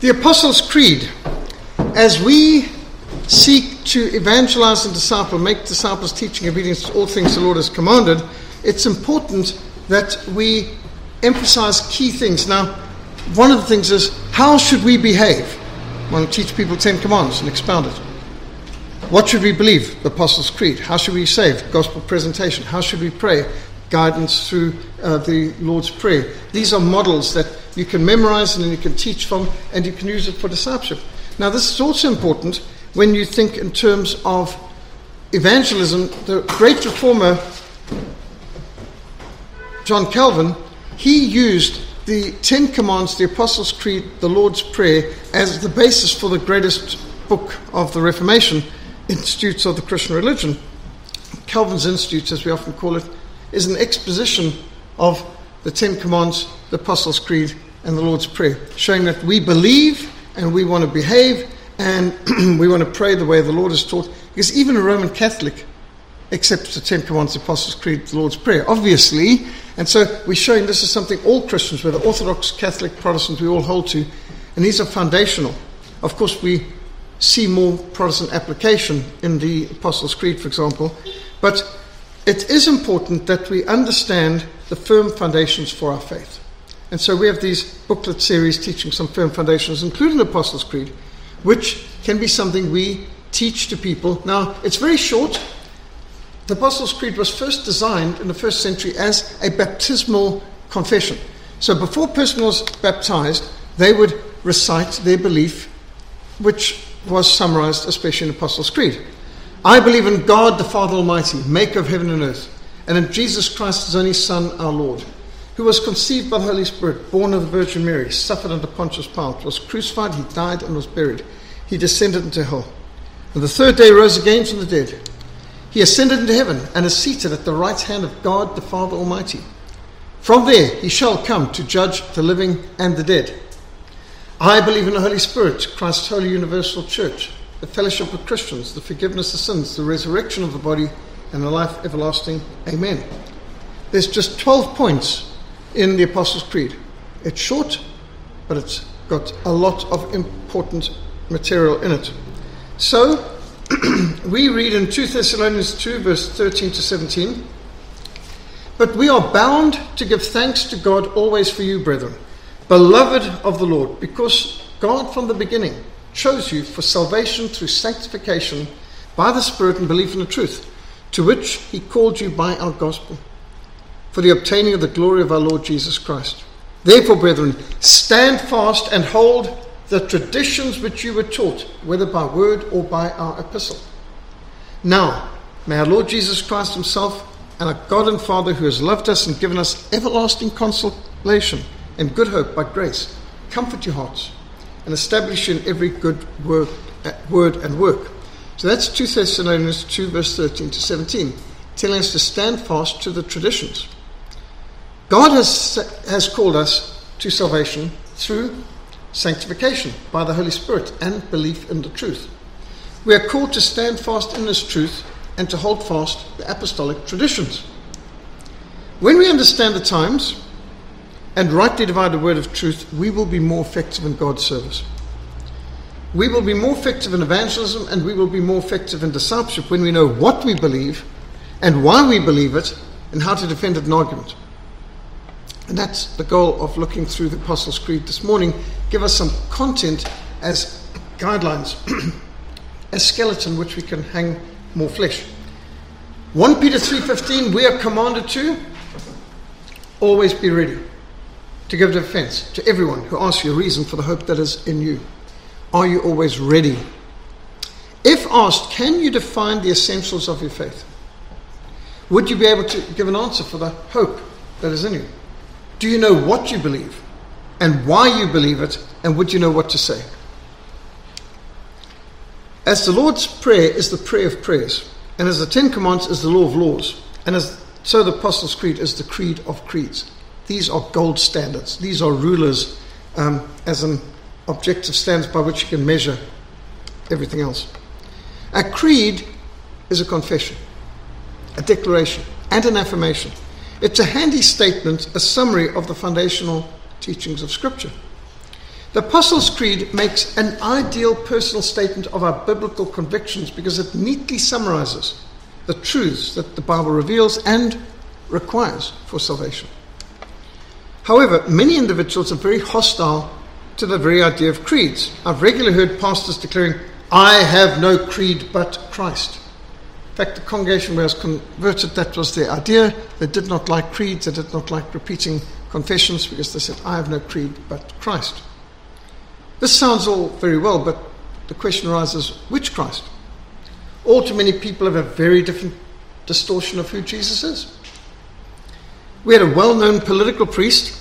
The Apostles' Creed, as we seek to evangelize and disciple, make disciples, teaching obedience to all things the Lord has commanded, it's important that we emphasize key things. Now, one of the things is, how should we behave? I want to teach people 10 commands and expound it. What should we believe? The Apostles' Creed. How should we save? Gospel presentation. How should we pray? Guidance through the Lord's Prayer. These are models that you can memorize and you can teach from, and you can use it for discipleship. Now, this is also important when you think in terms of evangelism. The great reformer, John Calvin, he used the 10 commands, the Apostles' Creed, the Lord's Prayer, as the basis for the greatest book of the Reformation, Institutes of the Christian Religion. Calvin's Institutes, as we often call it, is an exposition of the 10 commands, the Apostles' Creed, and the Lord's Prayer, showing that we believe and we want to behave and we want to pray the way the Lord has taught. Because even a Roman Catholic accepts the 10 commands, the Apostles' Creed, the Lord's Prayer, obviously. And so we're showing this is something all Christians, whether Orthodox, Catholic, Protestant, we all hold to. And these are foundational. Of course, we see more Protestant application in the Apostles' Creed, for example. But it is important that we understand the firm foundations for our faith. And so we have these booklet series teaching some firm foundations, including the Apostles' Creed, which can be something we teach to people. Now, it's very short. The Apostles' Creed was first designed in the first century as a baptismal confession. So before a person was baptized, they would recite their belief, which was summarized especially in the Apostles' Creed. I believe in God the Father Almighty, maker of heaven and earth, and in Jesus Christ, his only Son, our Lord, who was conceived by the Holy Spirit, born of the Virgin Mary, suffered under Pontius Pilate, was crucified, he died and was buried. He descended into hell. And the third day rose again from the dead. He ascended into heaven and is seated at the right hand of God the Father Almighty. From there he shall come to judge the living and the dead. I believe in the Holy Spirit, Christ's holy universal church, the fellowship of Christians, the forgiveness of sins, the resurrection of the body, and the life everlasting. Amen. There's just 12 points in the Apostles' Creed. It's short, but it's got a lot of important material in it. So, we read in 2 Thessalonians 2, verse 13 to 17, "But we are bound to give thanks to God always for you, brethren, beloved of the Lord, because God from the beginning chose you for salvation through sanctification by the Spirit and belief in the truth, to which he called you by our gospel, for the obtaining of the glory of our Lord Jesus Christ. Therefore, brethren, stand fast and hold the traditions which you were taught, whether by word or by our epistle. Now, may our Lord Jesus Christ himself and our God and Father, who has loved us and given us everlasting consolation and good hope by grace, comfort your hearts and establish in every good word and work." So that's 2 Thessalonians 2, verse 13 to 17, telling us to stand fast to the traditions. God has called us to salvation through sanctification by the Holy Spirit and belief in the truth. We are called to stand fast in this truth and to hold fast the apostolic traditions. When we understand the times and rightly divide the word of truth, we will be more effective in God's service. We will be more effective in evangelism, and we will be more effective in discipleship when we know what we believe and why we believe it and how to defend it in argument. And that's the goal of looking through the Apostles' Creed this morning. Give us some content as guidelines, a skeleton which we can hang more flesh. 1 Peter 3:15, we are commanded to always be ready to give defense to everyone who asks you a reason for the hope that is in you. Are you always ready? If asked, can you define the essentials of your faith? Would you be able to give an answer for the hope that is in you? Do you know what you believe and why you believe it, and would you know what to say? As the Lord's Prayer is the prayer of prayers, and as the Ten Commandments is the law of laws, and as so the Apostles' Creed is the creed of creeds. These are gold standards. These are rulers as an objective standard by which you can measure everything else. A creed is a confession, a declaration, and an affirmation. It's a handy statement, a summary of the foundational teachings of Scripture. The Apostles' Creed makes an ideal personal statement of our biblical convictions because it neatly summarizes the truths that the Bible reveals and requires for salvation. However, many individuals are very hostile to the very idea of creeds. I've regularly heard pastors declaring, "I have no creed but Christ." In fact, the congregation where I was converted, that was their idea. They did not like creeds. They did not like repeating confessions because they said, "I have no creed but Christ." This sounds all very well, but the question arises, which Christ? All too many people have a very different distortion of who Jesus is. We had a well-known political priest,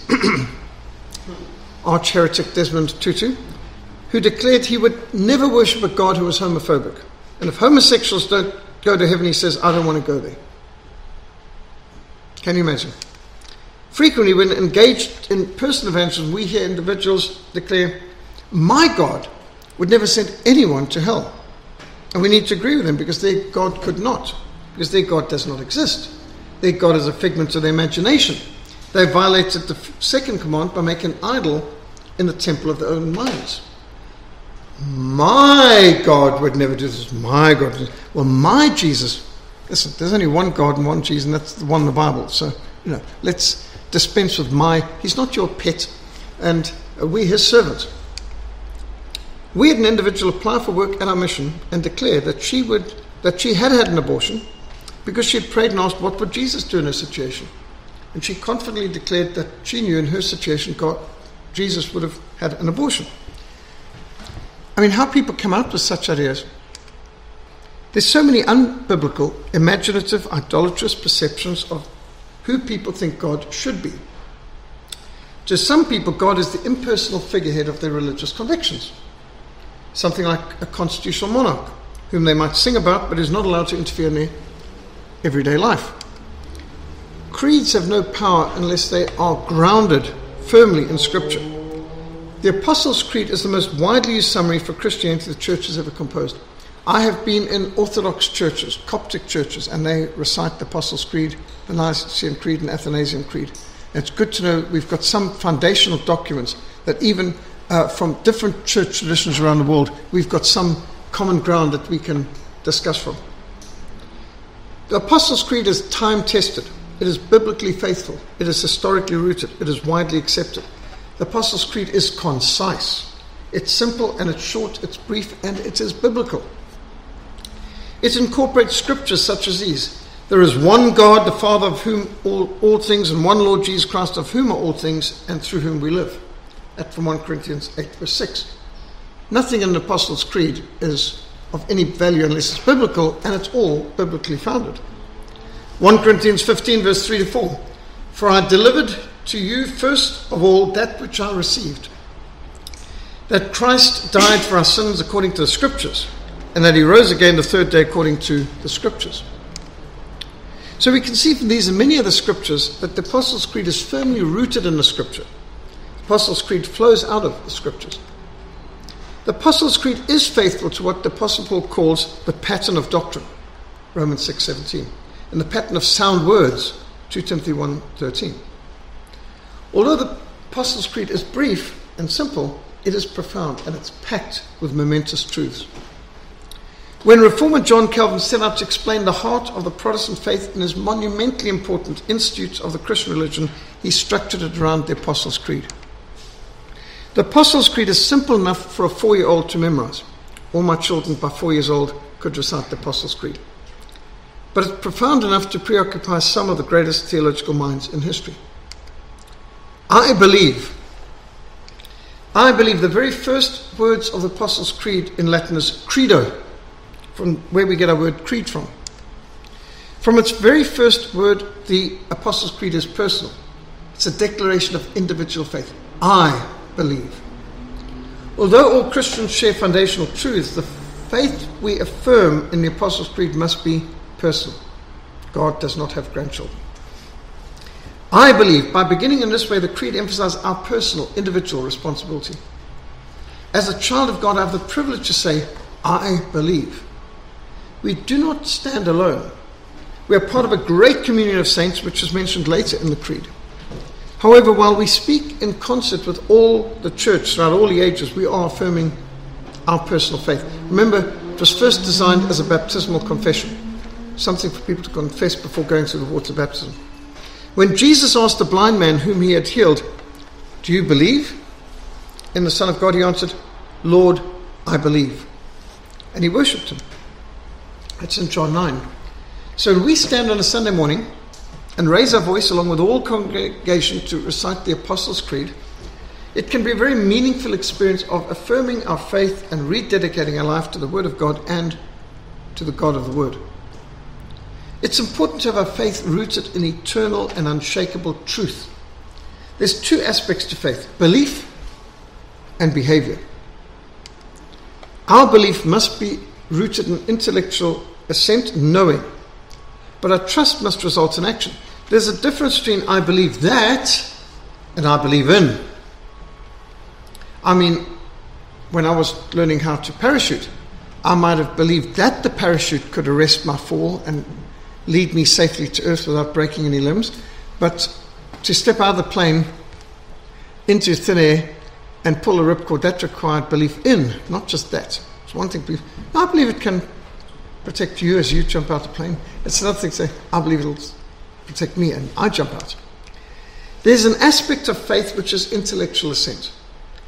arch-heretic Desmond Tutu, who declared he would never worship a God who was homophobic. And if homosexuals don't go to heaven, he says, "I don't want to go there." Can you imagine? Frequently, when engaged in personal evangelism, we hear individuals declare, "My God would never send anyone to hell." And we need to agree with them because their God could not, because their God does not exist. Their God is a figment of their imagination. They violated the second command by making an idol in the temple of their own minds. My God would never do this. My God. Well, my Jesus. Listen, there's only one God and one Jesus, and that's the one in the Bible. So, let's dispense with my. He's not your pet, and we're his servants. We had an individual apply for work at our mission and declare that she had had an abortion because she had prayed and asked, what would Jesus do in her situation? And she confidently declared that she knew in her situation Jesus would have had an abortion. I mean, how people come up with such ideas. There's so many unbiblical, imaginative, idolatrous perceptions of who people think God should be. To some people, God is the impersonal figurehead of their religious convictions. Something like a constitutional monarch, whom they might sing about but is not allowed to interfere in their everyday life. Creeds have no power unless they are grounded firmly in Scripture. The Apostles' Creed is the most widely used summary for Christianity the church has ever composed. I have been in Orthodox churches, Coptic churches, and they recite the Apostles' Creed, the Nicene Creed, and Athanasian Creed. And it's good to know we've got some foundational documents that even from different church traditions around the world, we've got some common ground that we can discuss from. The Apostles' Creed is time-tested. It is biblically faithful. It is historically rooted. It is widely accepted. The Apostles' Creed is concise. It's simple and it's short, it's brief, and it is biblical. It incorporates scriptures such as these. There is one God, the Father, of whom all things, and one Lord Jesus Christ, of whom are all things, and through whom we live. That's from 1 Corinthians 8, verse 6. Nothing in the Apostles' Creed is of any value unless it's biblical, and it's all biblically founded. 1 Corinthians 15, verse 3 to 4. For I delivered to you first of all that which I received, that Christ died for our sins according to the Scriptures, and that he rose again the third day according to the Scriptures. So we can see from these and many other Scriptures that the Apostles' Creed is firmly rooted in the Scripture. The Apostles' Creed flows out of the Scriptures. The Apostles' Creed is faithful to what the Apostle Paul calls the pattern of doctrine, Romans 6:17, and the pattern of sound words, 2 Timothy 1:13. Although the Apostles' Creed is brief and simple, it is profound and it's packed with momentous truths. When Reformer John Calvin set out to explain the heart of the Protestant faith in his monumentally important Institutes of the Christian Religion, he structured it around the Apostles' Creed. The Apostles' Creed is simple enough for a 4-year-old to memorize. All my children by 4 years old could recite the Apostles' Creed. But it's profound enough to preoccupy some of the greatest theological minds in history. I believe the very first words of the Apostles' Creed in Latin is credo, from where we get our word creed from. From its very first word, the Apostles' Creed is personal. It's a declaration of individual faith. I believe. Although all Christians share foundational truths, the faith we affirm in the Apostles' Creed must be personal. God does not have grandchildren. I believe, by beginning in this way, the creed emphasizes our personal, individual responsibility. As a child of God, I have the privilege to say, I believe. We do not stand alone. We are part of a great communion of saints, which is mentioned later in the creed. However, while we speak in concert with all the church throughout all the ages, we are affirming our personal faith. Remember, it was first designed as a baptismal confession, something for people to confess before going through the water baptism. When Jesus asked the blind man whom he had healed, "Do you believe in the Son of God?" he answered, "Lord, I believe." And he worshipped him. That's in John 9. So when we stand on a Sunday morning and raise our voice along with all congregation to recite the Apostles' Creed, it can be a very meaningful experience of affirming our faith and rededicating our life to the Word of God and to the God of the Word. It's important to have our faith rooted in eternal and unshakable truth. There's two aspects to faith: belief and behavior. Our belief must be rooted in intellectual assent, knowing, but our trust must result in action. There's a difference between "I believe that" and "I believe in." I mean, when I was learning how to parachute, I might have believed that the parachute could arrest my fall and lead me safely to earth without breaking any limbs, but to step out of the plane into thin air and pull a ripcord, that required belief in, not just that. It's one thing to believe. I believe it can protect you as you jump out the plane. It's another thing to say, "I believe it'll protect me," and I jump out. There's an aspect of faith which is intellectual assent,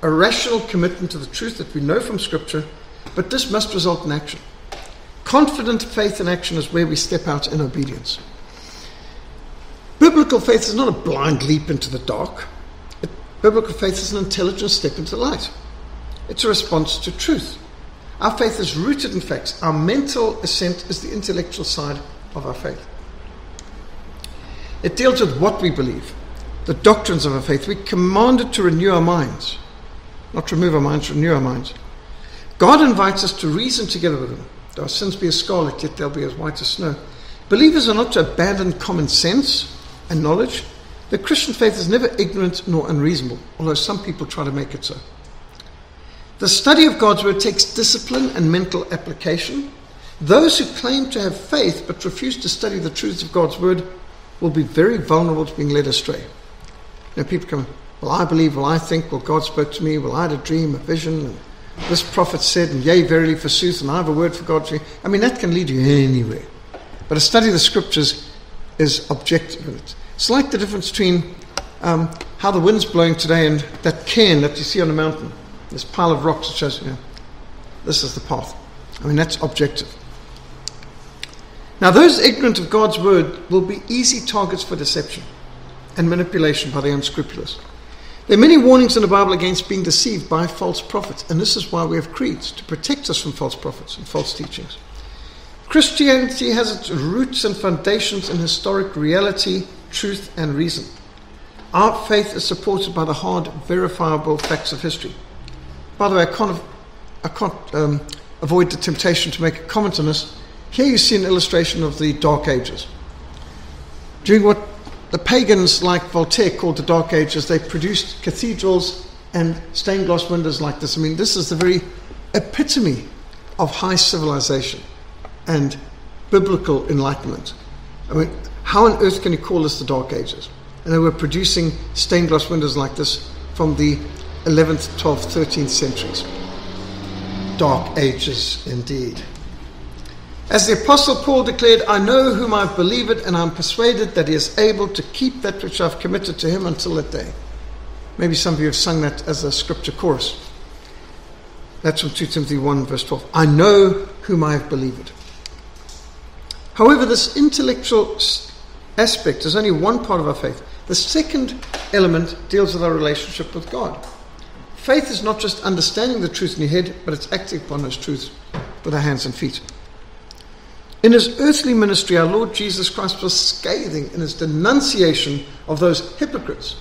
a rational commitment to the truth that we know from Scripture, but this must result in action. Confident faith in action is where we step out in obedience. Biblical faith is not a blind leap into the dark. Biblical faith is an intelligent step into light. It's a response to truth. Our faith is rooted in facts. Our mental assent is the intellectual side of our faith. It deals with what we believe, the doctrines of our faith. We're commanded to renew our minds. Not remove our minds, renew our minds. God invites us to reason together with him. Though our sins be as scarlet, yet they'll be as white as snow. Believers are not to abandon common sense and knowledge. The Christian faith is never ignorant nor unreasonable, although some people try to make it so. The study of God's Word takes discipline and mental application. Those who claim to have faith but refuse to study the truths of God's Word will be very vulnerable to being led astray. You know, people come, "Well, I believe, well, I think, well, God spoke to me, well, I had a dream, a vision, and this prophet said, and yea, verily, forsooth, and I have a word for God for you." I mean, that can lead you anywhere. But a study of the Scriptures is objective. It's like the difference between how the wind's blowing today and that cairn that you see on a mountain. This pile of rocks that shows, you know, this is the path. I mean, that's objective. Now, those ignorant of God's word will be easy targets for deception and manipulation by the unscrupulous. There are many warnings in the Bible against being deceived by false prophets, and this is why we have creeds, to protect us from false prophets and false teachings. Christianity has its roots and foundations in historic reality, truth, and reason. Our faith is supported by the hard, verifiable facts of history. By the way, I can't avoid the temptation to make a comment on this. Here you see an illustration of the Dark Ages. During what the pagans like Voltaire called the Dark Ages, they produced cathedrals and stained glass windows like this. I mean, this is the very epitome of high civilization and biblical enlightenment. I mean, how on earth can you call this the Dark Ages? And they were producing stained glass windows like this from the 11th, 12th, 13th centuries. Dark ages indeed. As the Apostle Paul declared, "I know whom I've believed, and I'm persuaded that he is able to keep that which I've committed to him until that day." Maybe some of you have sung that as a scripture chorus. That's from 2 Timothy 1 verse 12. "I know whom I have believed." However, this intellectual aspect is only one part of our faith. The second element deals with our relationship with God. Faith is not just understanding the truth in your head, but it's acting upon those truths with our hands and feet. In his earthly ministry, our Lord Jesus Christ was scathing in his denunciation of those hypocrites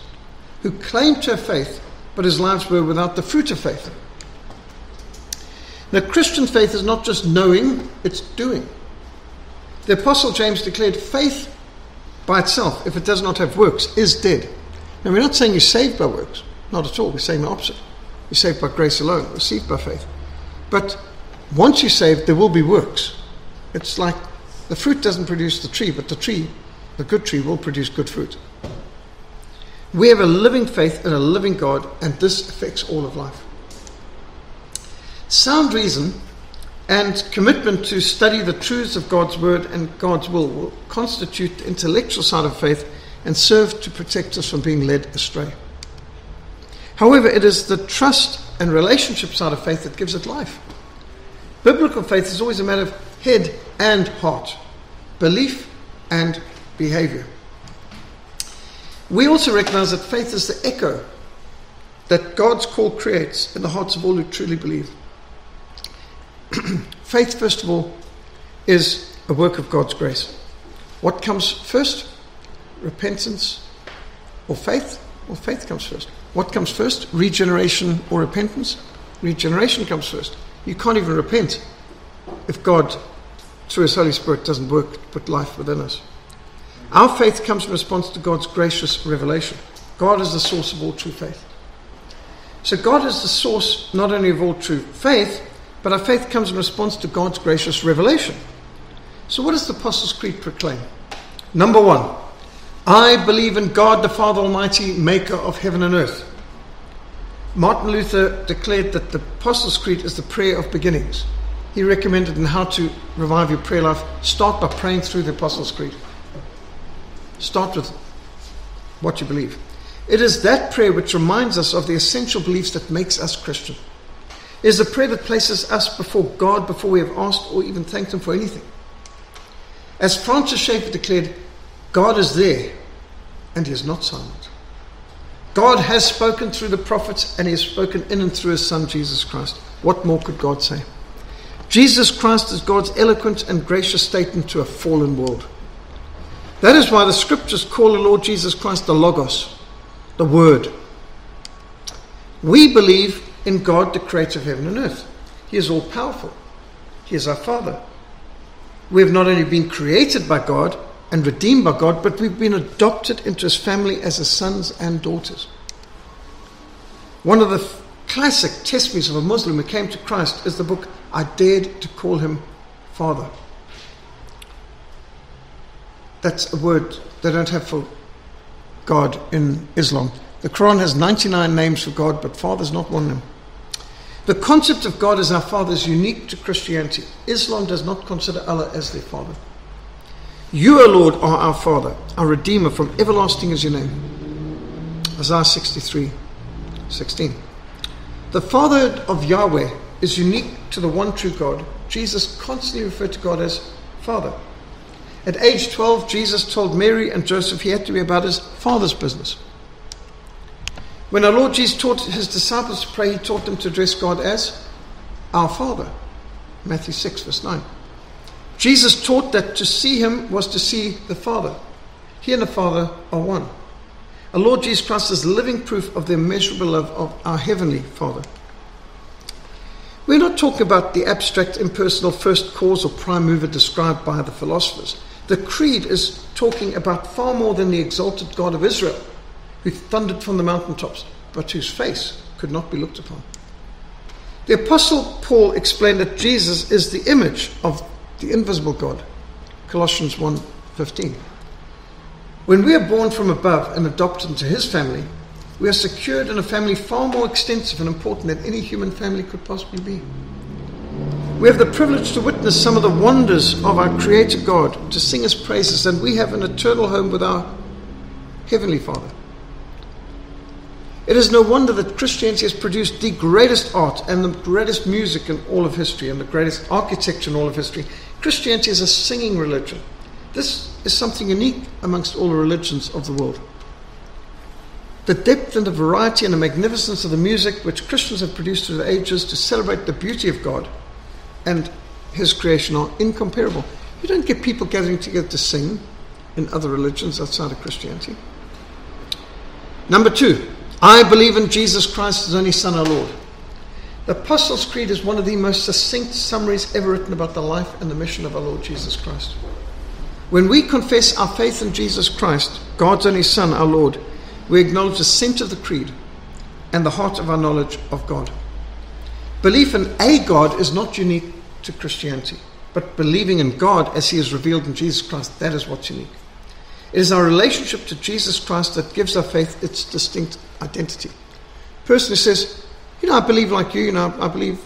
who claimed to have faith, but his lives were without the fruit of faith. Now, Christian faith is not just knowing, it's doing. The Apostle James declared, "Faith by itself, if it does not have works, is dead." Now, we're not saying you're saved by works. Not at all. We're saying the opposite. You're saved by grace alone, received by faith. But once you're saved, there will be works. It's like the fruit doesn't produce the tree, but the tree, the good tree, will produce good fruit. We have a living faith in a living God, and this affects all of life. Sound reason and commitment to study the truths of God's word and God's will constitute the intellectual side of faith and serve to protect us from being led astray. However, it is the trust and relationship side of faith that gives it life. Biblical faith is always a matter of head and heart, belief and behavior. We also recognize that faith is the echo that God's call creates in the hearts of all who truly believe. Faith, first of all, is a work of God's grace. What comes first? Repentance or faith? Well, faith comes first. What comes first? Regeneration or repentance? Regeneration comes first. You can't even repent if God, through His Holy Spirit, doesn't work to put life within us. Our faith comes in response to God's gracious revelation. God is the source of all true faith. So God is the source not only of all true faith, but our faith comes in response to God's gracious revelation. So what does the Apostles' Creed proclaim? Number one, I believe in God the Father Almighty, maker of heaven and earth. Martin Luther declared that the Apostles' Creed is the prayer of beginnings. He recommended in How to Revive Your Prayer Life, start by praying through the Apostles' Creed. Start with what you believe. It is that prayer which reminds us of the essential beliefs that makes us Christian. It is the prayer that places us before God before we have asked or even thanked Him for anything. As Francis Schaeffer declared, God is there and He is not silent. God has spoken through the prophets and He has spoken in and through His Son, Jesus Christ. What more could God say? Jesus Christ is God's eloquent and gracious statement to a fallen world. That is why the Scriptures call the Lord Jesus Christ the Logos, the Word. We believe in God, the creator of heaven and earth. He is all-powerful. He is our Father. We have not only been created by God and redeemed by God, but we've been adopted into His family as His sons and daughters. One of the classic testimonies of a Muslim who came to Christ is the book, I Dared to Call Him Father. That's a word they don't have for God in Islam. The Quran has 99 names for God, but Father is not one of them. The concept of God as our Father is unique to Christianity. Islam does not consider Allah as their Father. You, O Lord, are our Father, our Redeemer, from everlasting is your name. Isaiah 63:16. The fatherhood of Yahweh is unique to the one true God. Jesus constantly referred to God as Father. At age 12, Jesus told Mary and Joseph he had to be about his Father's business. When our Lord Jesus taught His disciples to pray, He taught them to address God as our Father. Matthew 6:9. Jesus taught that to see Him was to see the Father. He and the Father are one. Our Lord Jesus Christ is living proof of the immeasurable love of our Heavenly Father. We're not talking about the abstract, impersonal first cause or prime mover described by the philosophers. The Creed is talking about far more than the exalted God of Israel, who thundered from the mountaintops, but whose face could not be looked upon. The Apostle Paul explained that Jesus is the image of the invisible God, Colossians 1:15. When we are born from above and adopted into His family, we are secured in a family far more extensive and important than any human family could possibly be. We have the privilege to witness some of the wonders of our Creator God, to sing His praises, and we have an eternal home with our Heavenly Father. It is no wonder that Christianity has produced the greatest art and the greatest music in all of history and the greatest architecture in all of history. Christianity is a singing religion. This is something unique amongst all the religions of the world. The depth and the variety and the magnificence of the music which Christians have produced through the ages to celebrate the beauty of God and His creation are incomparable. You don't get people gathering together to sing in other religions outside of Christianity. Number two, I believe in Jesus Christ, His only Son, our Lord. The Apostles' Creed is one of the most succinct summaries ever written about the life and the mission of our Lord Jesus Christ. When we confess our faith in Jesus Christ, God's only Son, our Lord, we acknowledge the center of the Creed and the heart of our knowledge of God. Belief in a God is not unique to Christianity, but believing in God as He is revealed in Jesus Christ, that is what's unique. It is our relationship to Jesus Christ that gives our faith its distinct identity. A person who says, you know, I believe like you, I believe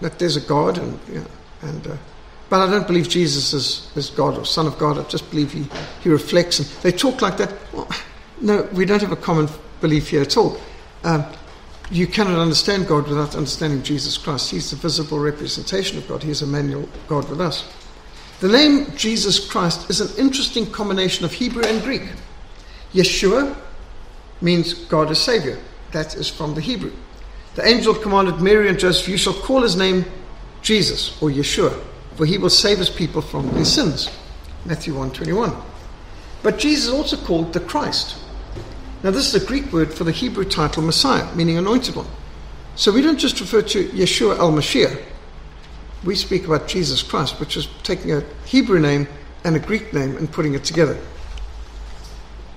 that there's a God, and but I don't believe Jesus is God or Son of God. I just believe he reflects. And they talk like that. Well, no, we don't have a common belief here at all. You cannot understand God without understanding Jesus Christ. He's the visible representation of God. He's Emmanuel, God with us. The name Jesus Christ is an interesting combination of Hebrew and Greek. Yeshua means God is Savior. That is from the Hebrew. The angel commanded Mary and Joseph, you shall call his name Jesus, or Yeshua, for he will save his people from their sins. Matthew 1:21. But Jesus is also called the Christ. Now this is a Greek word for the Hebrew title Messiah, meaning anointed one. So we don't just refer to Yeshua al-Mashiach. We speak about Jesus Christ, which is taking a Hebrew name and a Greek name and putting it together.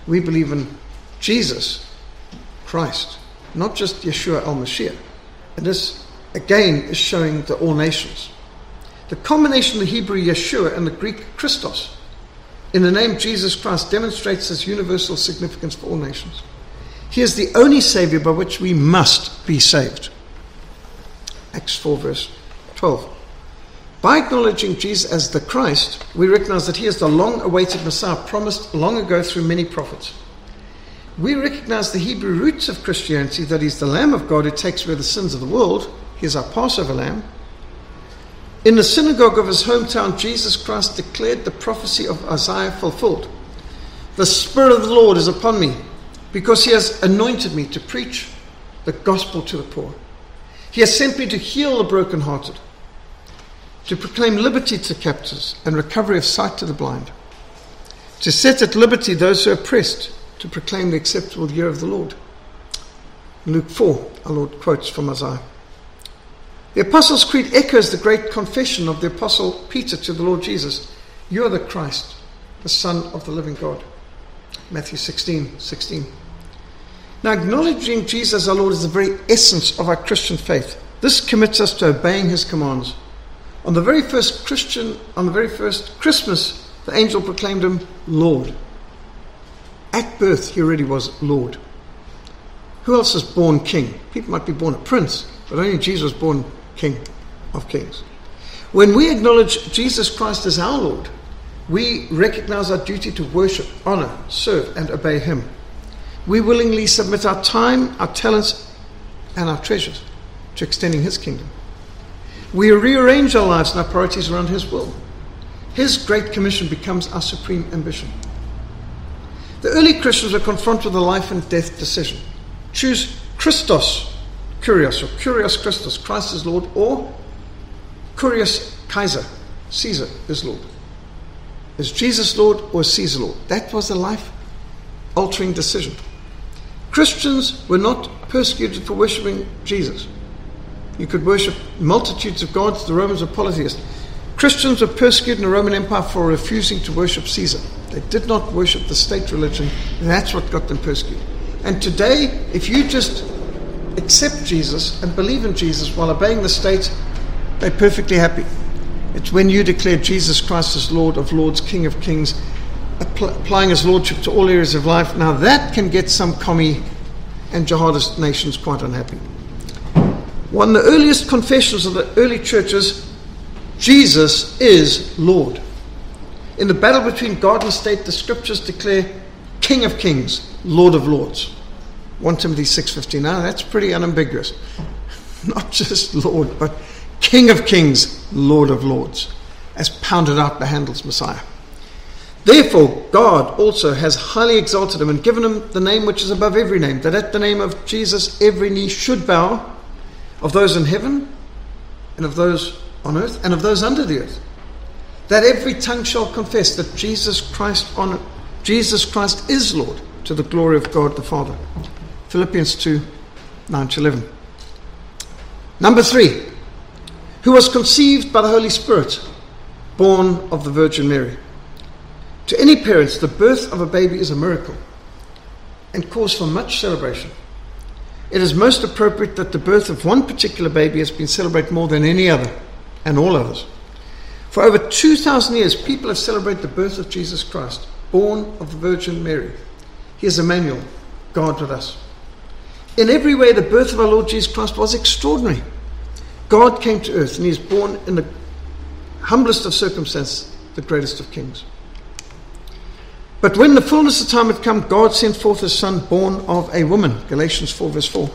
We believe in Jesus Christ, not just Yeshua al-Mashiach. And this, again, is showing the all nations. The combination of the Hebrew Yeshua and the Greek Christos in the name Jesus Christ demonstrates his universal significance for all nations. He is the only Savior by which we must be saved. Acts 4 verse 12. By acknowledging Jesus as the Christ, we recognize that he is the long-awaited Messiah promised long ago through many prophets. We recognize the Hebrew roots of Christianity, that he's the Lamb of God who takes away the sins of the world. He is our Passover Lamb. In the synagogue of his hometown, Jesus Christ declared the prophecy of Isaiah fulfilled. The Spirit of the Lord is upon me, because he has anointed me to preach the gospel to the poor. He has sent me to heal the brokenhearted, to proclaim liberty to captives and recovery of sight to the blind, to set at liberty those who are oppressed, to proclaim the acceptable year of the Lord. Luke 4, our Lord quotes from Isaiah. The Apostles' Creed echoes the great confession of the Apostle Peter to the Lord Jesus. You are the Christ, the Son of the living God. Matthew 16:16. Now acknowledging Jesus as our Lord is the very essence of our Christian faith. This commits us to obeying his commands. On the very first Christmas, the angel proclaimed him Lord. At birth, he already was Lord. Who else is born king? People might be born a prince, but only Jesus was born King of Kings. When we acknowledge Jesus Christ as our Lord, we recognize our duty to worship, honor, serve, and obey him. We willingly submit our time, our talents, and our treasures to extending his kingdom. We rearrange our lives and our priorities around his will. His great commission becomes our supreme ambition. The early Christians were confronted with a life and death decision. Choose Christos Kyrios, or Kyrios Christos, Christ is Lord, or Kyrios Kaiser, Caesar is Lord. Is Jesus Lord or is Caesar Lord? That was a life-altering decision. Christians were not persecuted for worshipping Jesus. You could worship multitudes of gods. The Romans were polytheists. Christians were persecuted in the Roman Empire for refusing to worship Caesar. They did not worship the state religion, and that's what got them persecuted. And today, if you just accept Jesus and believe in Jesus while obeying the state, they're perfectly happy. It's when you declare Jesus Christ as Lord of Lords, King of Kings, applying his lordship to all areas of life. Now that can get some commie and jihadist nations quite unhappy. One of the earliest confessions of the early churches, Jesus is Lord. In the battle between God and state, the scriptures declare King of Kings, Lord of Lords. 1 Timothy 6:15. Now that's pretty unambiguous. Not just Lord, but King of Kings, Lord of Lords, as pounded out by Handel's Messiah. Therefore, God also has highly exalted him and given him the name which is above every name, that at the name of Jesus every knee should bow, of those in heaven, and of those on earth, and of those under the earth, that every tongue shall confess that Jesus Christ is Lord, to the glory of God the Father. Philippians 2:9-11. Number 3, who was conceived by the Holy Spirit, born of the Virgin Mary. To any parents, the birth of a baby is a miracle and cause for much celebration. It is most appropriate that the birth of one particular baby has been celebrated more than any other and all others. For over 2,000 years, people have celebrated the birth of Jesus Christ. born of the Virgin Mary. Here's Emmanuel, God with us. In every way, the birth of our Lord Jesus Christ was extraordinary. God came to earth, and he is born in the humblest of circumstances, the greatest of kings. But when the fullness of time had come, God sent forth his Son, born of a woman. Galatians 4, verse 4.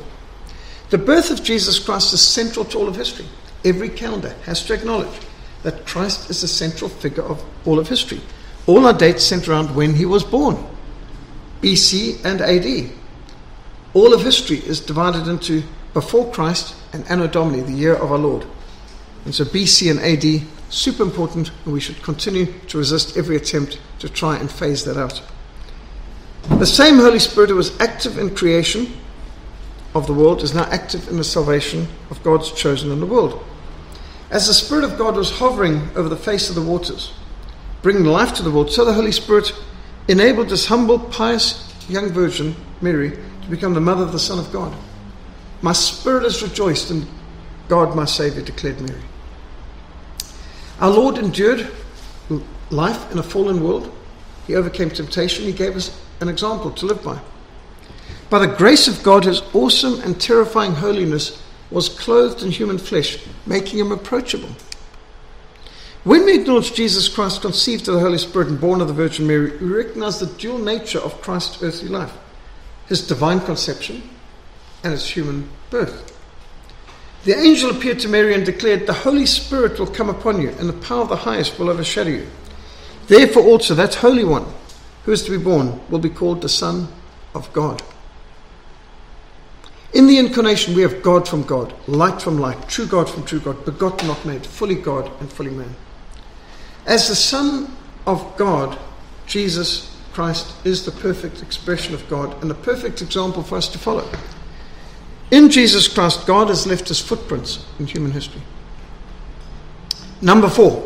The birth of Jesus Christ is central to all of history. Every calendar has to acknowledge that Christ is the central figure of all of history. All our dates center around when he was born, BC and AD. All of history is divided into before Christ and Anno Domini, the year of our Lord. And so BC and AD, super important, and we should continue to resist every attempt to try and phase that out. The same Holy Spirit who was active in creation of the world is now active in the salvation of God's chosen in the world. As the Spirit of God was hovering over the face of the waters, bringing life to the world, so the Holy Spirit enabled this humble, pious young virgin, Mary, to become the mother of the Son of God. My spirit is rejoiced in God my Saviour, declared Mary. Our Lord endured life in a fallen world. He overcame temptation. He gave us an example to live by. By the grace of God, his awesome and terrifying holiness was clothed in human flesh, making him approachable. When we acknowledge Jesus Christ conceived of the Holy Spirit and born of the Virgin Mary, we recognize the dual nature of Christ's earthly life, his divine conception and his human birth. The angel appeared to Mary and declared, "The Holy Spirit will come upon you, and the power of the highest will overshadow you. Therefore also that Holy One who is to be born will be called the Son of God." In the incarnation, we have God from God, light from light, true God from true God, begotten not made, fully God and fully man. As the Son of God, Jesus Christ is the perfect expression of God and the perfect example for us to follow. In Jesus Christ, God has left his footprints in human history. Number 4,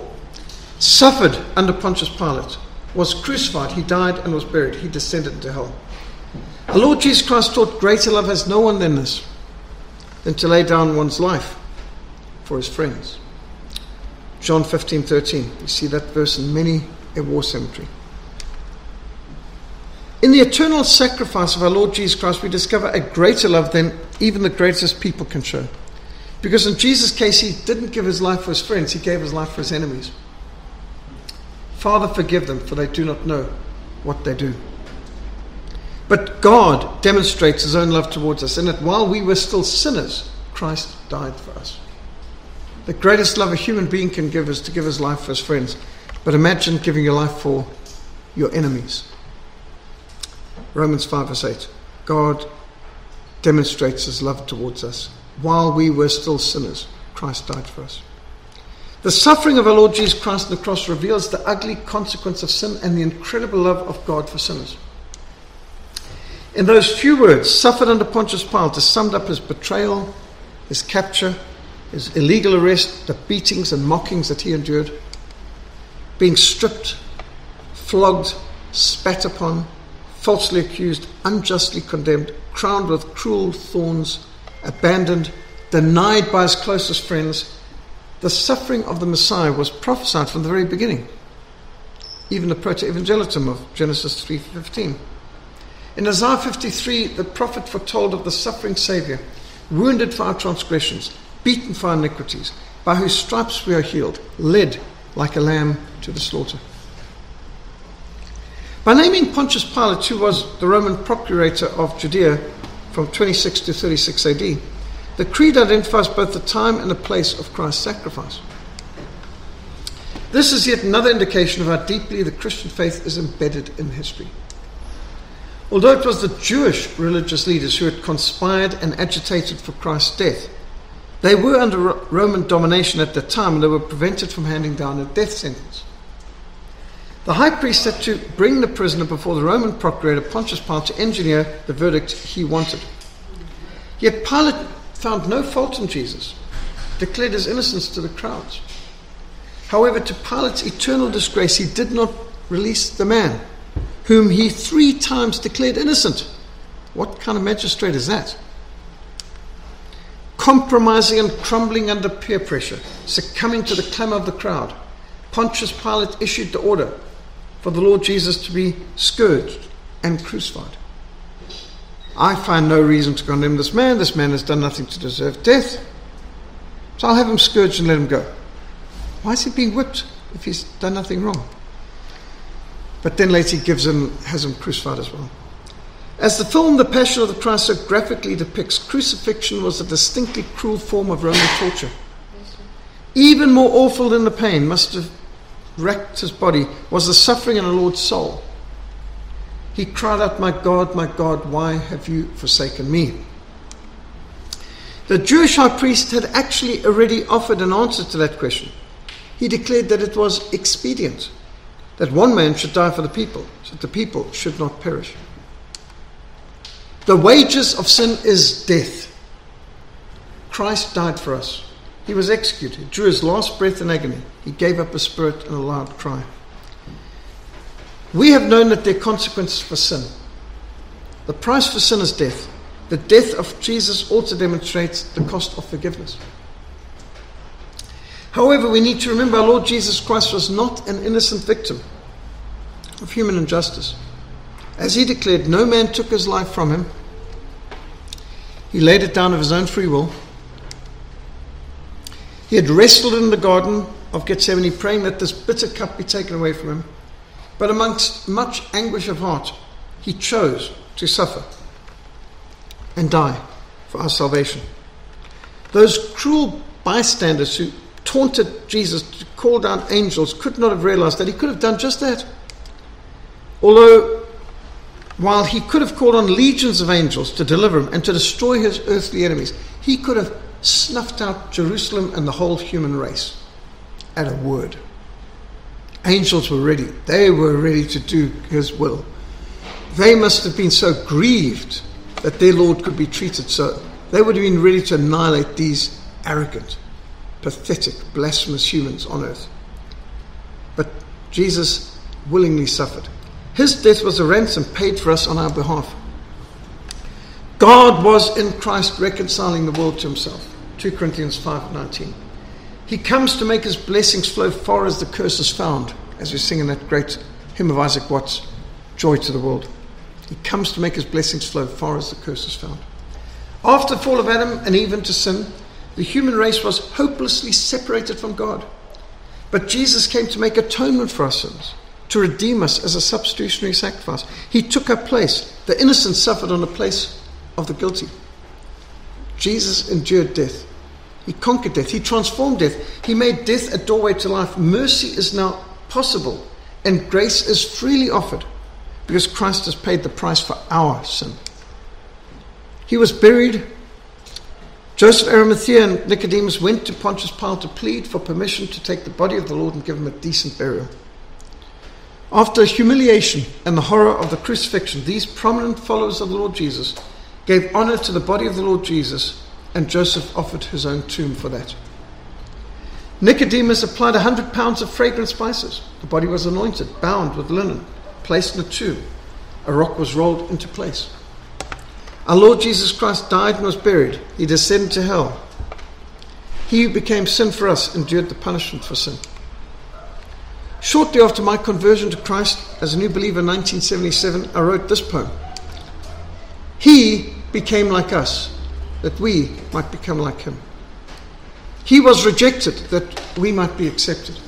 suffered under Pontius Pilate, was crucified, he died and was buried, he descended into hell. Our Lord Jesus Christ taught, greater love has no one than this, than to lay down one's life for his friends. John 15:13, we see that verse in many a war cemetery. In the eternal sacrifice of our Lord Jesus Christ, we discover a greater love than even the greatest people can show. Because in Jesus' case, he didn't give his life for his friends, he gave his life for his enemies. Father, forgive them, for they do not know what they do. But God demonstrates his own love towards us, in that while we were still sinners, Christ died for us. The greatest love a human being can give is to give his life for his friends. But imagine giving your life for your enemies. Romans 5 verse 8, God demonstrates his love towards us. While we were still sinners, Christ died for us. The suffering of our Lord Jesus Christ on the cross reveals the ugly consequence of sin and the incredible love of God for sinners. In those few words, suffered under Pontius Pilate, has summed up his betrayal, his capture, his illegal arrest, the beatings and mockings that he endured, being stripped, flogged, spat upon, falsely accused, unjustly condemned, crowned with cruel thorns, abandoned, denied by his closest friends. The suffering of the Messiah was prophesied from the very beginning, even the proto-evangelitum of Genesis 3:15. In Isaiah 53, the prophet foretold of the suffering Saviour, wounded for our transgressions, beaten for our iniquities, by whose stripes we are healed, led like a lamb to the slaughter. By naming Pontius Pilate, who was the Roman procurator of Judea from 26 to 36 AD, the Creed identifies both the time and the place of Christ's sacrifice. This is yet another indication of how deeply the Christian faith is embedded in history. Although it was the Jewish religious leaders who had conspired and agitated for Christ's death, they were under Roman domination at the time and they were prevented from handing down a death sentence. The high priest had to bring the prisoner before the Roman procurator Pontius Pilate to engineer the verdict he wanted. Yet Pilate found no fault in Jesus, declared his innocence to the crowds. However, to Pilate's eternal disgrace, he did not release the man, whom he 3 times declared innocent. What kind of magistrate is that? Compromising and crumbling under peer pressure, succumbing to the clamour of the crowd, Pontius Pilate issued the order for the Lord Jesus to be scourged and crucified. I find no reason to condemn this man. This man has done nothing to deserve death. So I'll have him scourged and let him go. Why is he being whipped if he's done nothing wrong? But then later he has him crucified as well. As the film The Passion of the Christ so graphically depicts, crucifixion was a distinctly cruel form of Roman torture. Even more awful than the pain must have racked his body was the suffering in the Lord's soul. He cried out, my God, why have you forsaken me?" The Jewish high priest had actually already offered an answer to that question. He declared that it was expedient that one man should die for the people, so that the people should not perish. The wages of sin is death. Christ died for us. He was executed. He drew his last breath in agony. He gave up his spirit in a loud cry. We have known that there are consequences for sin. The price for sin is death. The death of Jesus also demonstrates the cost of forgiveness. However, we need to remember our Lord Jesus Christ was not an innocent victim of human injustice. As he declared, no man took his life from him. He laid it down of his own free will. He had wrestled in the garden of Gethsemane, praying that this bitter cup be taken away from him. But amongst much anguish of heart, he chose to suffer and die for our salvation. Those cruel bystanders who taunted Jesus to call down angels could not have realized that he could have done just that. While he could have called on legions of angels to deliver him and to destroy his earthly enemies, he could have snuffed out Jerusalem and the whole human race at a word. Angels were ready. They were ready to do his will. They must have been so grieved that their Lord could be treated so. They would have been ready to annihilate these arrogant, pathetic, blasphemous humans on earth. But Jesus willingly suffered. His death was a ransom paid for us on our behalf. God was in Christ reconciling the world to himself. 2 Corinthians 5:19. He comes to make his blessings flow far as the curse is found, as we sing in that great hymn of Isaac Watts, Joy to the World. He comes to make his blessings flow far as the curse is found. After the fall of Adam and Eve into sin, the human race was hopelessly separated from God. But Jesus came to make atonement for our sins, to redeem us as a substitutionary sacrifice. He took our place. The innocent suffered on the place of the guilty. Jesus endured death. He conquered death. He transformed death. He made death a doorway to life. Mercy is now possible, and grace is freely offered because Christ has paid the price for our sin. He was buried. Joseph of Arimathea and Nicodemus went to Pontius Pilate to plead for permission to take the body of the Lord and give him a decent burial. After humiliation and the horror of the crucifixion, these prominent followers of the Lord Jesus gave honor to the body of the Lord Jesus, and Joseph offered his own tomb for that. Nicodemus applied 100 pounds of fragrant spices. The body was anointed, bound with linen, placed in a tomb. A rock was rolled into place. Our Lord Jesus Christ died and was buried. He descended to hell. He who became sin for us endured the punishment for sin. Shortly after my conversion to Christ as a new believer in 1977, I wrote this poem. He became like us, that we might become like him. He was rejected, that we might be accepted.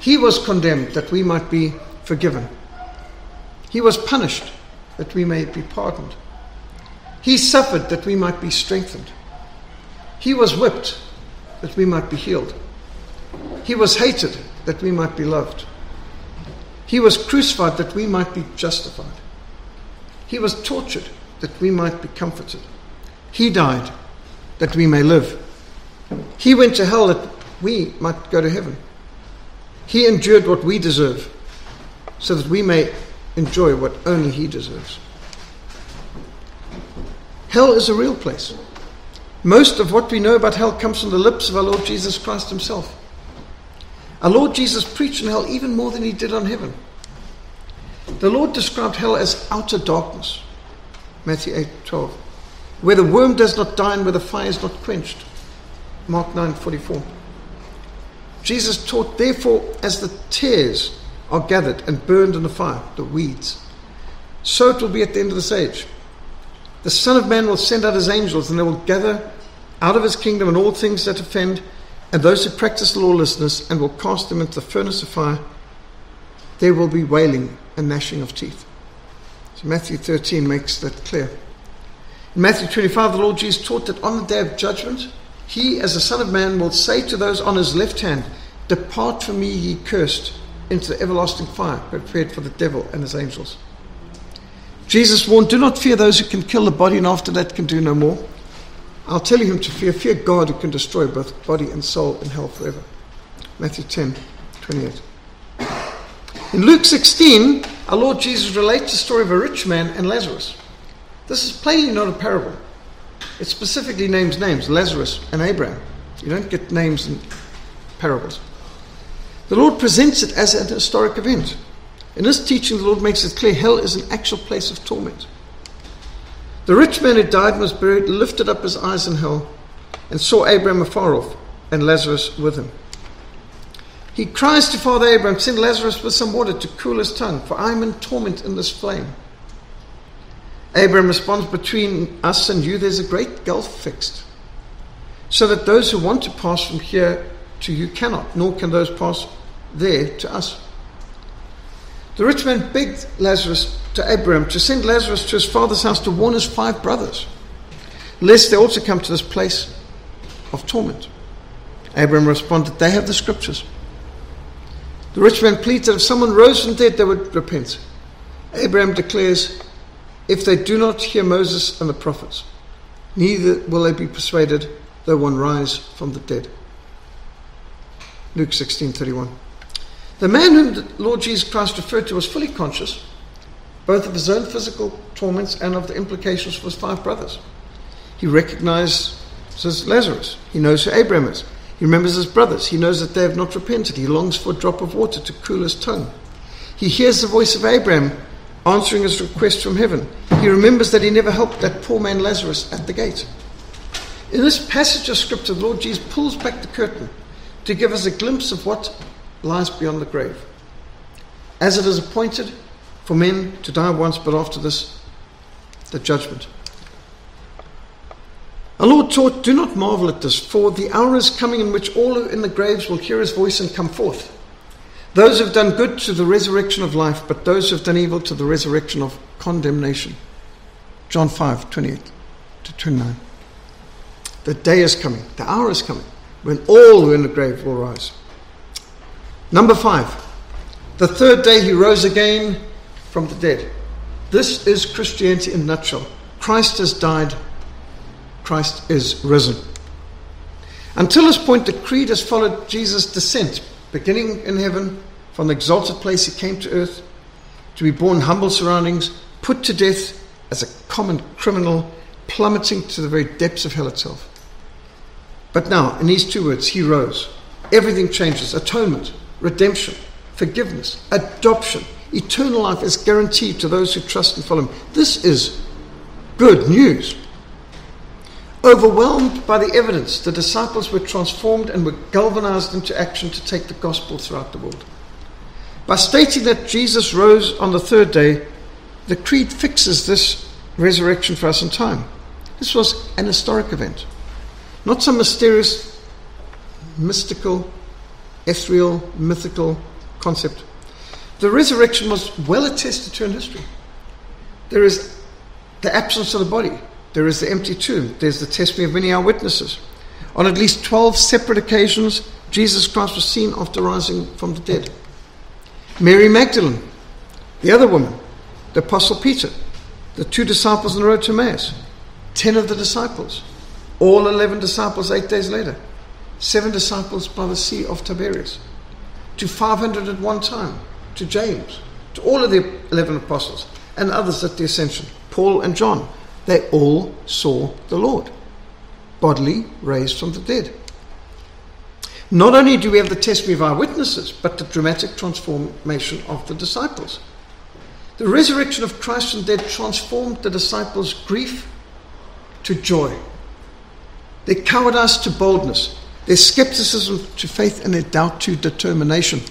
He was condemned, that we might be forgiven. He was punished, that we may be pardoned. He suffered, that we might be strengthened. He was whipped, that we might be healed. He was hated, that we might be loved. He was crucified, that we might be justified. He was tortured, that we might be comforted. He died, that we may live. He went to hell, that we might go to heaven. He endured what we deserve, so that we may enjoy what only he deserves. Hell is a real place. Most of what we know about hell comes from the lips of our Lord Jesus Christ himself. Our Lord Jesus preached in hell even more than he did on heaven. The Lord described hell as outer darkness, Matthew 8:12, where the worm does not die and where the fire is not quenched, Mark 9:44. Jesus taught, therefore, as the tears are gathered and burned in the fire, the weeds. So it will be at the end of this age. The Son of Man will send out his angels, and they will gather out of his kingdom and all things that offend, and those who practice lawlessness, and will cast them into the furnace of fire. There will be wailing and gnashing of teeth. So Matthew 13 makes that clear. In Matthew 25, the Lord Jesus taught that on the day of judgment, he, as the Son of Man, will say to those on his left hand, "Depart from me, ye cursed, into the everlasting fire prepared for the devil and his angels." Jesus warned, "Do not fear those who can kill the body and after that can do no more." I'll tell you whom to fear. Fear God, who can destroy both body and soul in hell forever. Matthew 10:28. In Luke 16, our Lord Jesus relates the story of a rich man and Lazarus. This is plainly not a parable. It specifically names names, Lazarus and Abraham. You don't get names in parables. The Lord presents it as an historic event. In this teaching, the Lord makes it clear hell is an actual place of torment. The rich man who died and was buried lifted up his eyes in hell and saw Abraham afar off and Lazarus with him. He cries to Father Abraham, "Send Lazarus with some water to cool his tongue, for I am in torment in this flame." Abraham responds, "Between us and you there's a great gulf fixed, so that those who want to pass from here to you cannot, nor can those pass there to us." The rich man begged Lazarus to Abraham to send Lazarus to his father's house to warn his 5 brothers, lest they also come to this place of torment. Abraham responded, "They have the scriptures." The rich man pleads that if someone rose from the dead, they would repent. Abraham declares, "If they do not hear Moses and the prophets, neither will they be persuaded, though one rise from the dead." Luke 16:31. The man whom the Lord Jesus Christ referred to was fully conscious, both of his own physical torments and of the implications for his 5 brothers. He recognizes Lazarus. He knows who Abraham is. He remembers his brothers. He knows that they have not repented. He longs for a drop of water to cool his tongue. He hears the voice of Abraham answering his request from heaven. He remembers that he never helped that poor man Lazarus at the gate. In this passage of scripture, the Lord Jesus pulls back the curtain to give us a glimpse of what lies beyond the grave. "As it is appointed for men to die once, but after this, the judgment." Our Lord taught, "Do not marvel at this, for the hour is coming in which all who are in the graves will hear his voice and come forth. Those who have done good to the resurrection of life, but those who have done evil to the resurrection of condemnation." John 5:28-29. The day is coming, the hour is coming, when all who are in the grave will rise. Number 5, the third day he rose again from the dead. This is Christianity in a nutshell. Christ has died, Christ is risen. Until this point, the Creed has followed Jesus' descent, beginning in heaven, from the exalted place he came to earth, to be born in humble surroundings, put to death as a common criminal, plummeting to the very depths of hell itself. But now, in these 2 words, he rose. Everything changes. Atonement, redemption, forgiveness, adoption. Eternal life is guaranteed to those who trust and follow him. This is good news. Overwhelmed by the evidence, the disciples were transformed and were galvanized into action to take the gospel throughout the world. By stating that Jesus rose on the third day, the Creed fixes this resurrection for us in time. This was an historic event, not some mysterious, mystical, ethereal, mythical concept. The resurrection was well attested to in history. There is the absence of the body. There is the empty tomb. There's the testimony of many eyewitnesses. On at least 12 separate occasions, Jesus Christ was seen after rising from the dead. Mary Magdalene, the other woman, the Apostle Peter, the 2 disciples on the road to Emmaus, 10 of the disciples, all 11 disciples 8 days later, 7 disciples by the Sea of Tiberias, to 500 at one time, to James, to all of the 11 apostles, and others at the ascension, Paul and John. They all saw the Lord, bodily raised from the dead. Not only do we have the testimony of our witnesses, but the dramatic transformation of the disciples. The resurrection of Christ from the dead transformed the disciples' grief to joy, their cowardice to boldness, their skepticism to faith, and their doubt to determination.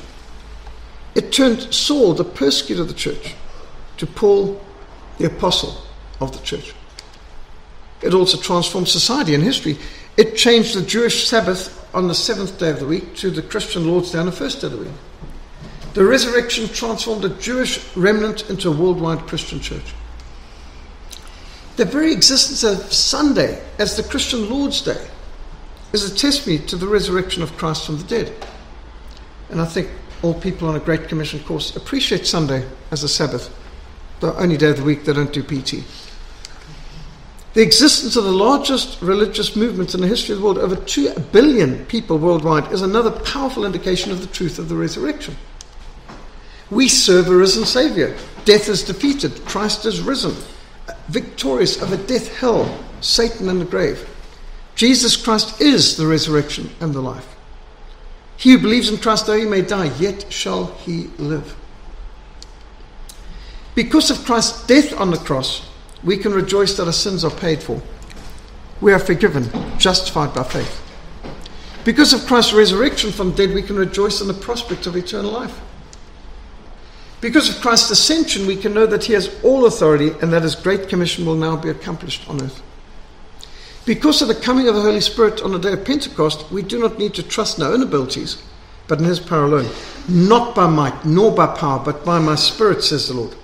It turned Saul, the persecutor of the church, to Paul, the apostle of the church. It also transformed society and history. It changed the Jewish Sabbath on the seventh day of the week to the Christian Lord's Day on the first day of the week. The resurrection transformed a Jewish remnant into a worldwide Christian church. The very existence of Sunday as the Christian Lord's Day is a testimony to the resurrection of Christ from the dead. And I think all people on a Great Commission course appreciate Sunday as a Sabbath, the only day of the week they don't do PT. The existence of the largest religious movement in the history of the world, over 2 billion people worldwide, is another powerful indication of the truth of the resurrection. We serve a risen Savior. Death is defeated. Christ is risen, victorious over death, hell, Satan, and the grave. Jesus Christ is the resurrection and the life. He who believes in Christ, though he may die, yet shall he live. Because of Christ's death on the cross, we can rejoice that our sins are paid for. We are forgiven, justified by faith. Because of Christ's resurrection from the dead, we can rejoice in the prospect of eternal life. Because of Christ's ascension, we can know that he has all authority and that his Great Commission will now be accomplished on earth. Because of the coming of the Holy Spirit on the day of Pentecost, we do not need to trust in our own abilities, but in his power alone. Not by might, nor by power, but by my Spirit, says the Lord.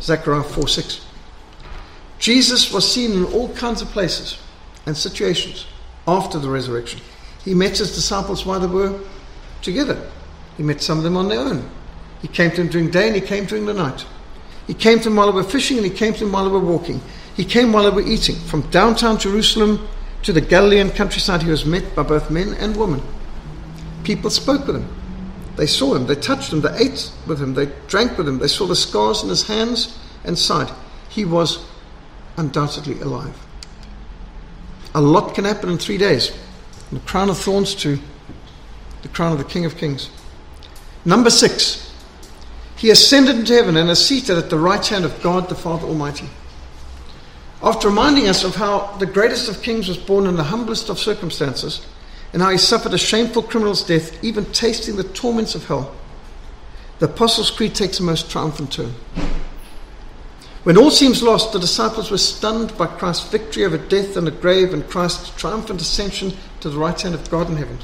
Zechariah 4:6. Jesus was seen in all kinds of places and situations after the resurrection. He met his disciples while they were together. He met some of them on their own. He came to them during day and he came during the night. He came to them while they were fishing and he came to them while they were walking. He came while they were eating. From downtown Jerusalem to the Galilean countryside, he was met by both men and women. People spoke with him. They saw him. They touched him. They ate with him. They drank with him. They saw the scars in his hands and side. He was undoubtedly alive. A lot can happen in 3 days. From the crown of thorns to the crown of the King of Kings. Number 6. He ascended into heaven and is seated at the right hand of God the Father Almighty. After reminding us of how the greatest of kings was born in the humblest of circumstances and how he suffered a shameful criminal's death, even tasting the torments of hell, the Apostles' Creed takes a most triumphant turn. When all seems lost, the disciples were stunned by Christ's victory over death and the grave and Christ's triumphant ascension to the right hand of God in heaven.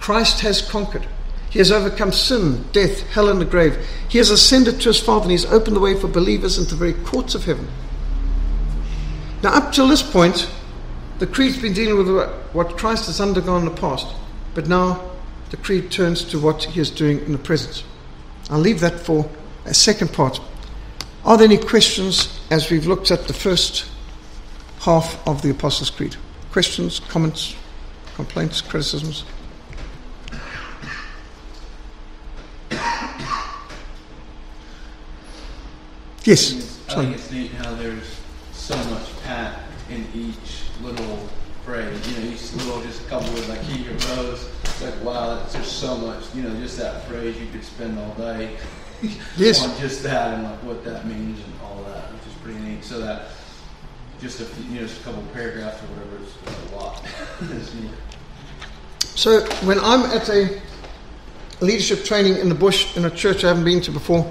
Christ has conquered. He has overcome sin, death, hell, and the grave. He has ascended to his Father, and he has opened the way for believers into the very courts of heaven. Now, up till this point, the Creed's been dealing with what Christ has undergone in the past, but now the Creed turns to what he is doing in the present. I'll leave that for a second part. Are there any questions as we've looked at the first half of the Apostles' Creed? Questions, comments, complaints, criticisms? Yes. I think it's neat how there's so much packed in each little phrase. You know, each little just couple words like he arose. It's like, wow, there's so much. You know, just that phrase you could spend all day yes. on just that and like what that means and all that, which is pretty neat. So that just a few, you know, just a couple of paragraphs or whatever is a lot. So when I'm at a leadership training in the bush in a church I haven't been to before,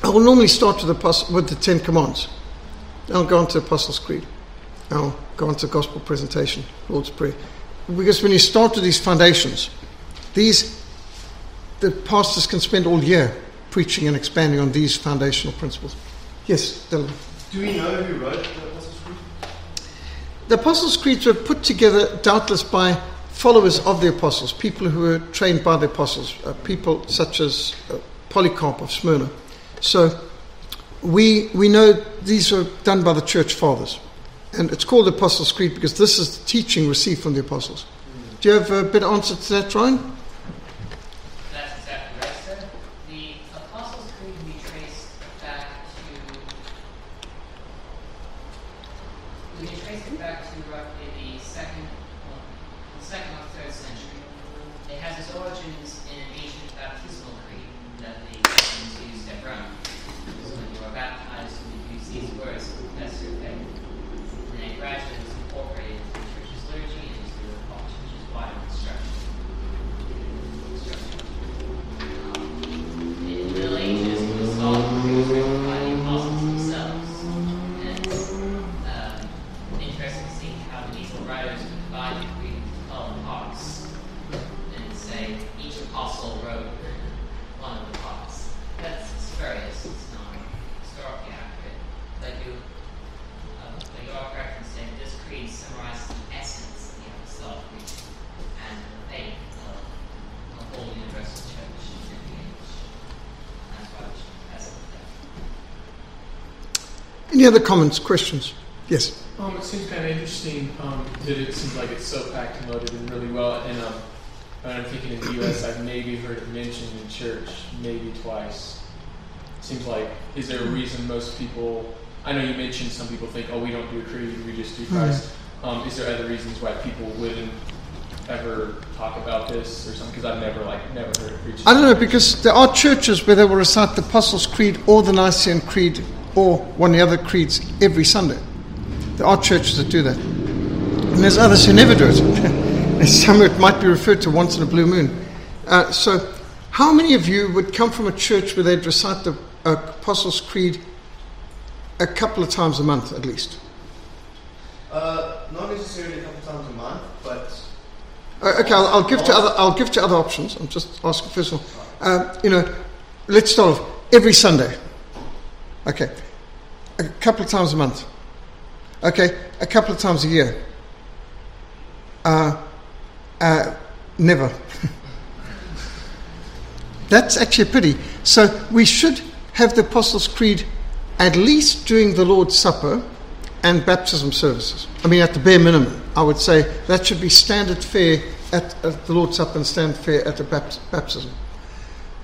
I will normally start with the Ten Commands. I'll go on to the Apostles' Creed. I'll go on to Gospel Presentation, Lord's Prayer. Because when you start with these foundations, the pastors can spend all year preaching and expanding on these foundational principles. Yes, Dylan? Do we know who wrote the Apostles' Creed? The Apostles' Creeds were put together, doubtless, by followers of the Apostles, people who were trained by the Apostles, people such as Polycarp of Smyrna. So we know these are done by the church fathers. And it's called the Apostles' Creed because this is the teaching received from the Apostles. Do you have a better answer to that, Ryan? That's exactly right, sir. The Apostles' Creed can be traced back to... We can trace it back to roughly the second or third century. It has its origins in an ancient baptismal creed that the Christians used at Rome. So when you were baptized, you use these words to confess your faith. And then gradually it was incorporated into the church's liturgy and into the church's wider instruction. own parts and say each apostle wrote one of the parts. That's spurious. It's not historically accurate. But you are correct in saying this creed summarizes the essence of the Apostolic Creed and the faith of the whole universal church in the age. That's why we should be present there. Any other comments, questions? Yes. It seems kind of interesting that it seems like it's so packed and loaded and really well. And I'm thinking in the U.S., I've maybe heard it mentioned in church maybe twice. Seems like, is there a reason most people? I know you mentioned some people think, oh, we don't do a creed, we just do Christ. Is there other reasons why people wouldn't ever talk about this or something? Because I've never heard it preached. I don't know, because there are churches where they will recite the Apostles' Creed or the Nicene Creed or one of the other creeds every Sunday. There are churches that do that. And there's others who never do it. There's some it might be referred to once in a blue moon. So how many of you would come from a church where they'd recite the Apostles' Creed a couple of times a month at least? Not necessarily a couple of times a month, but... okay, I'll give to other options. I'm just asking first of all. Let's start off. Every Sunday. Okay. A couple of times a month. Okay, a couple of times a year. Never. That's actually a pity. So we should have the Apostles' Creed at least during the Lord's Supper and baptism services. I mean, at the bare minimum, I would say that should be standard fare at the Lord's Supper and standard fare at the baptism.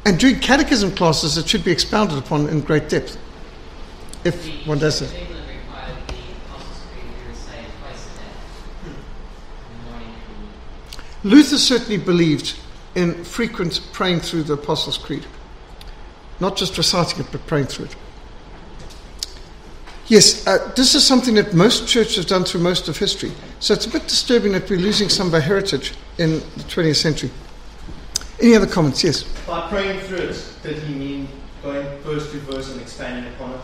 And during catechism classes, it should be expounded upon in great depth, if one does it. Luther certainly believed in frequent praying through the Apostles' Creed. Not just reciting it, but praying through it. Yes, this is something that most churches have done through most of history. So it's a bit disturbing that we're losing some of our heritage in the 20th century. Any other comments? Yes? By praying through it, did he mean going verse to verse and expanding upon it?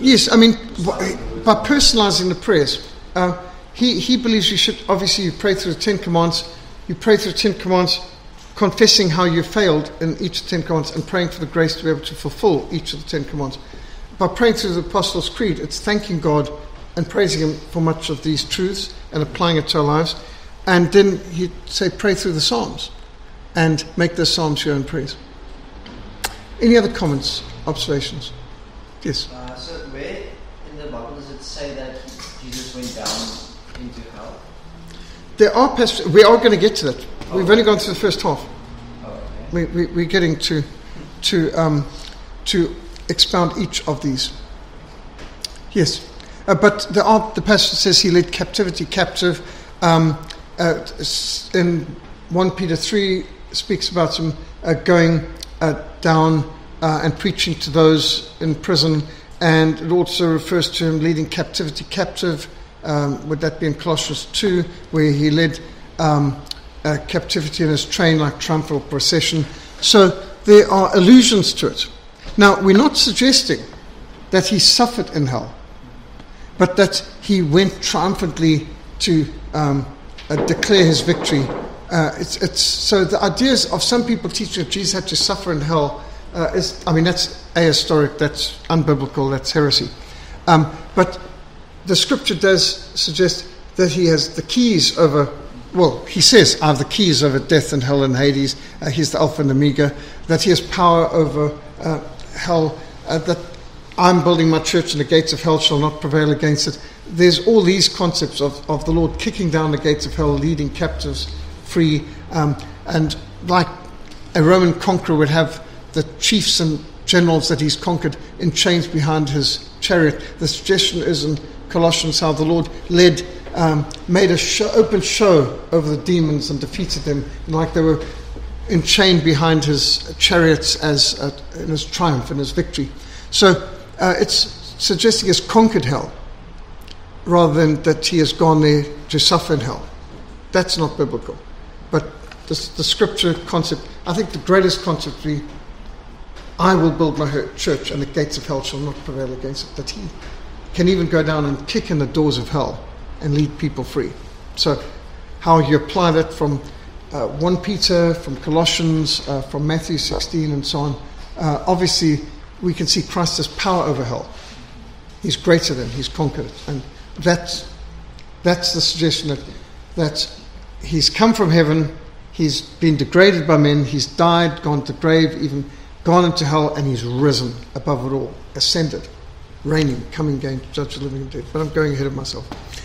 Yes, I mean, by personalizing the prayers. He believes you should, obviously, you pray through the Ten Commandments. You pray through the Ten Commandments, confessing how you failed in each of the Ten Commandments and praying for the grace to be able to fulfill each of the Ten Commandments. By praying through the Apostles' Creed, it's thanking God and praising Him for much of these truths and applying it to our lives. And then he'd say, pray through the Psalms and make the Psalms your own prayers. Any other comments, observations? Yes? So where in the Bible does it say that Jesus went down into hell? There are passages. We are going to get to that. Oh. We've only gone through the first half. Oh, okay. We're getting to expound each of these. Yes. But there are the passage that says he led captivity captive. In 1 Peter 3 speaks about him going down and preaching to those in prison, and it also refers to him leading captivity captive. Would that be in Colossians 2, where he led captivity in his train like triumphal procession? So there are allusions to it. Now, we're not suggesting that he suffered in hell, but that he went triumphantly to declare his victory. So the ideas of some people teaching that Jesus had to suffer in hell that's ahistoric, that's unbiblical, that's heresy. But the scripture does suggest that he has the keys over... Well, he says, I have the keys over death and hell and Hades. He's the Alpha and Omega. That he has power over... hell, that I'm building my church and the gates of hell shall not prevail against it. There's all these concepts of the Lord kicking down the gates of hell, leading captives free, and like a Roman conqueror would have the chiefs and generals that he's conquered in chains behind his chariot. The suggestion is in Colossians how the Lord led, made a open show over the demons and defeated them, and like they were enchained behind his chariots as in his triumph and his victory. So it's suggesting he's conquered hell rather than that he has gone there to suffer in hell. That's not biblical. But the scripture concept, I think the greatest concept would be, I will build my church and the gates of hell shall not prevail against it, that he can even go down and kick in the doors of hell and lead people free. So how you apply that from 1 Peter, from Colossians, from Matthew 16 and so on, obviously we can see Christ has power over hell. He's greater than, he's conquered it. And that's the suggestion that he's come from heaven, he's been degraded by men, he's died, gone to the grave, even gone into hell, and he's risen above it all, ascended, reigning, coming again to judge the living and dead. But I'm going ahead of myself.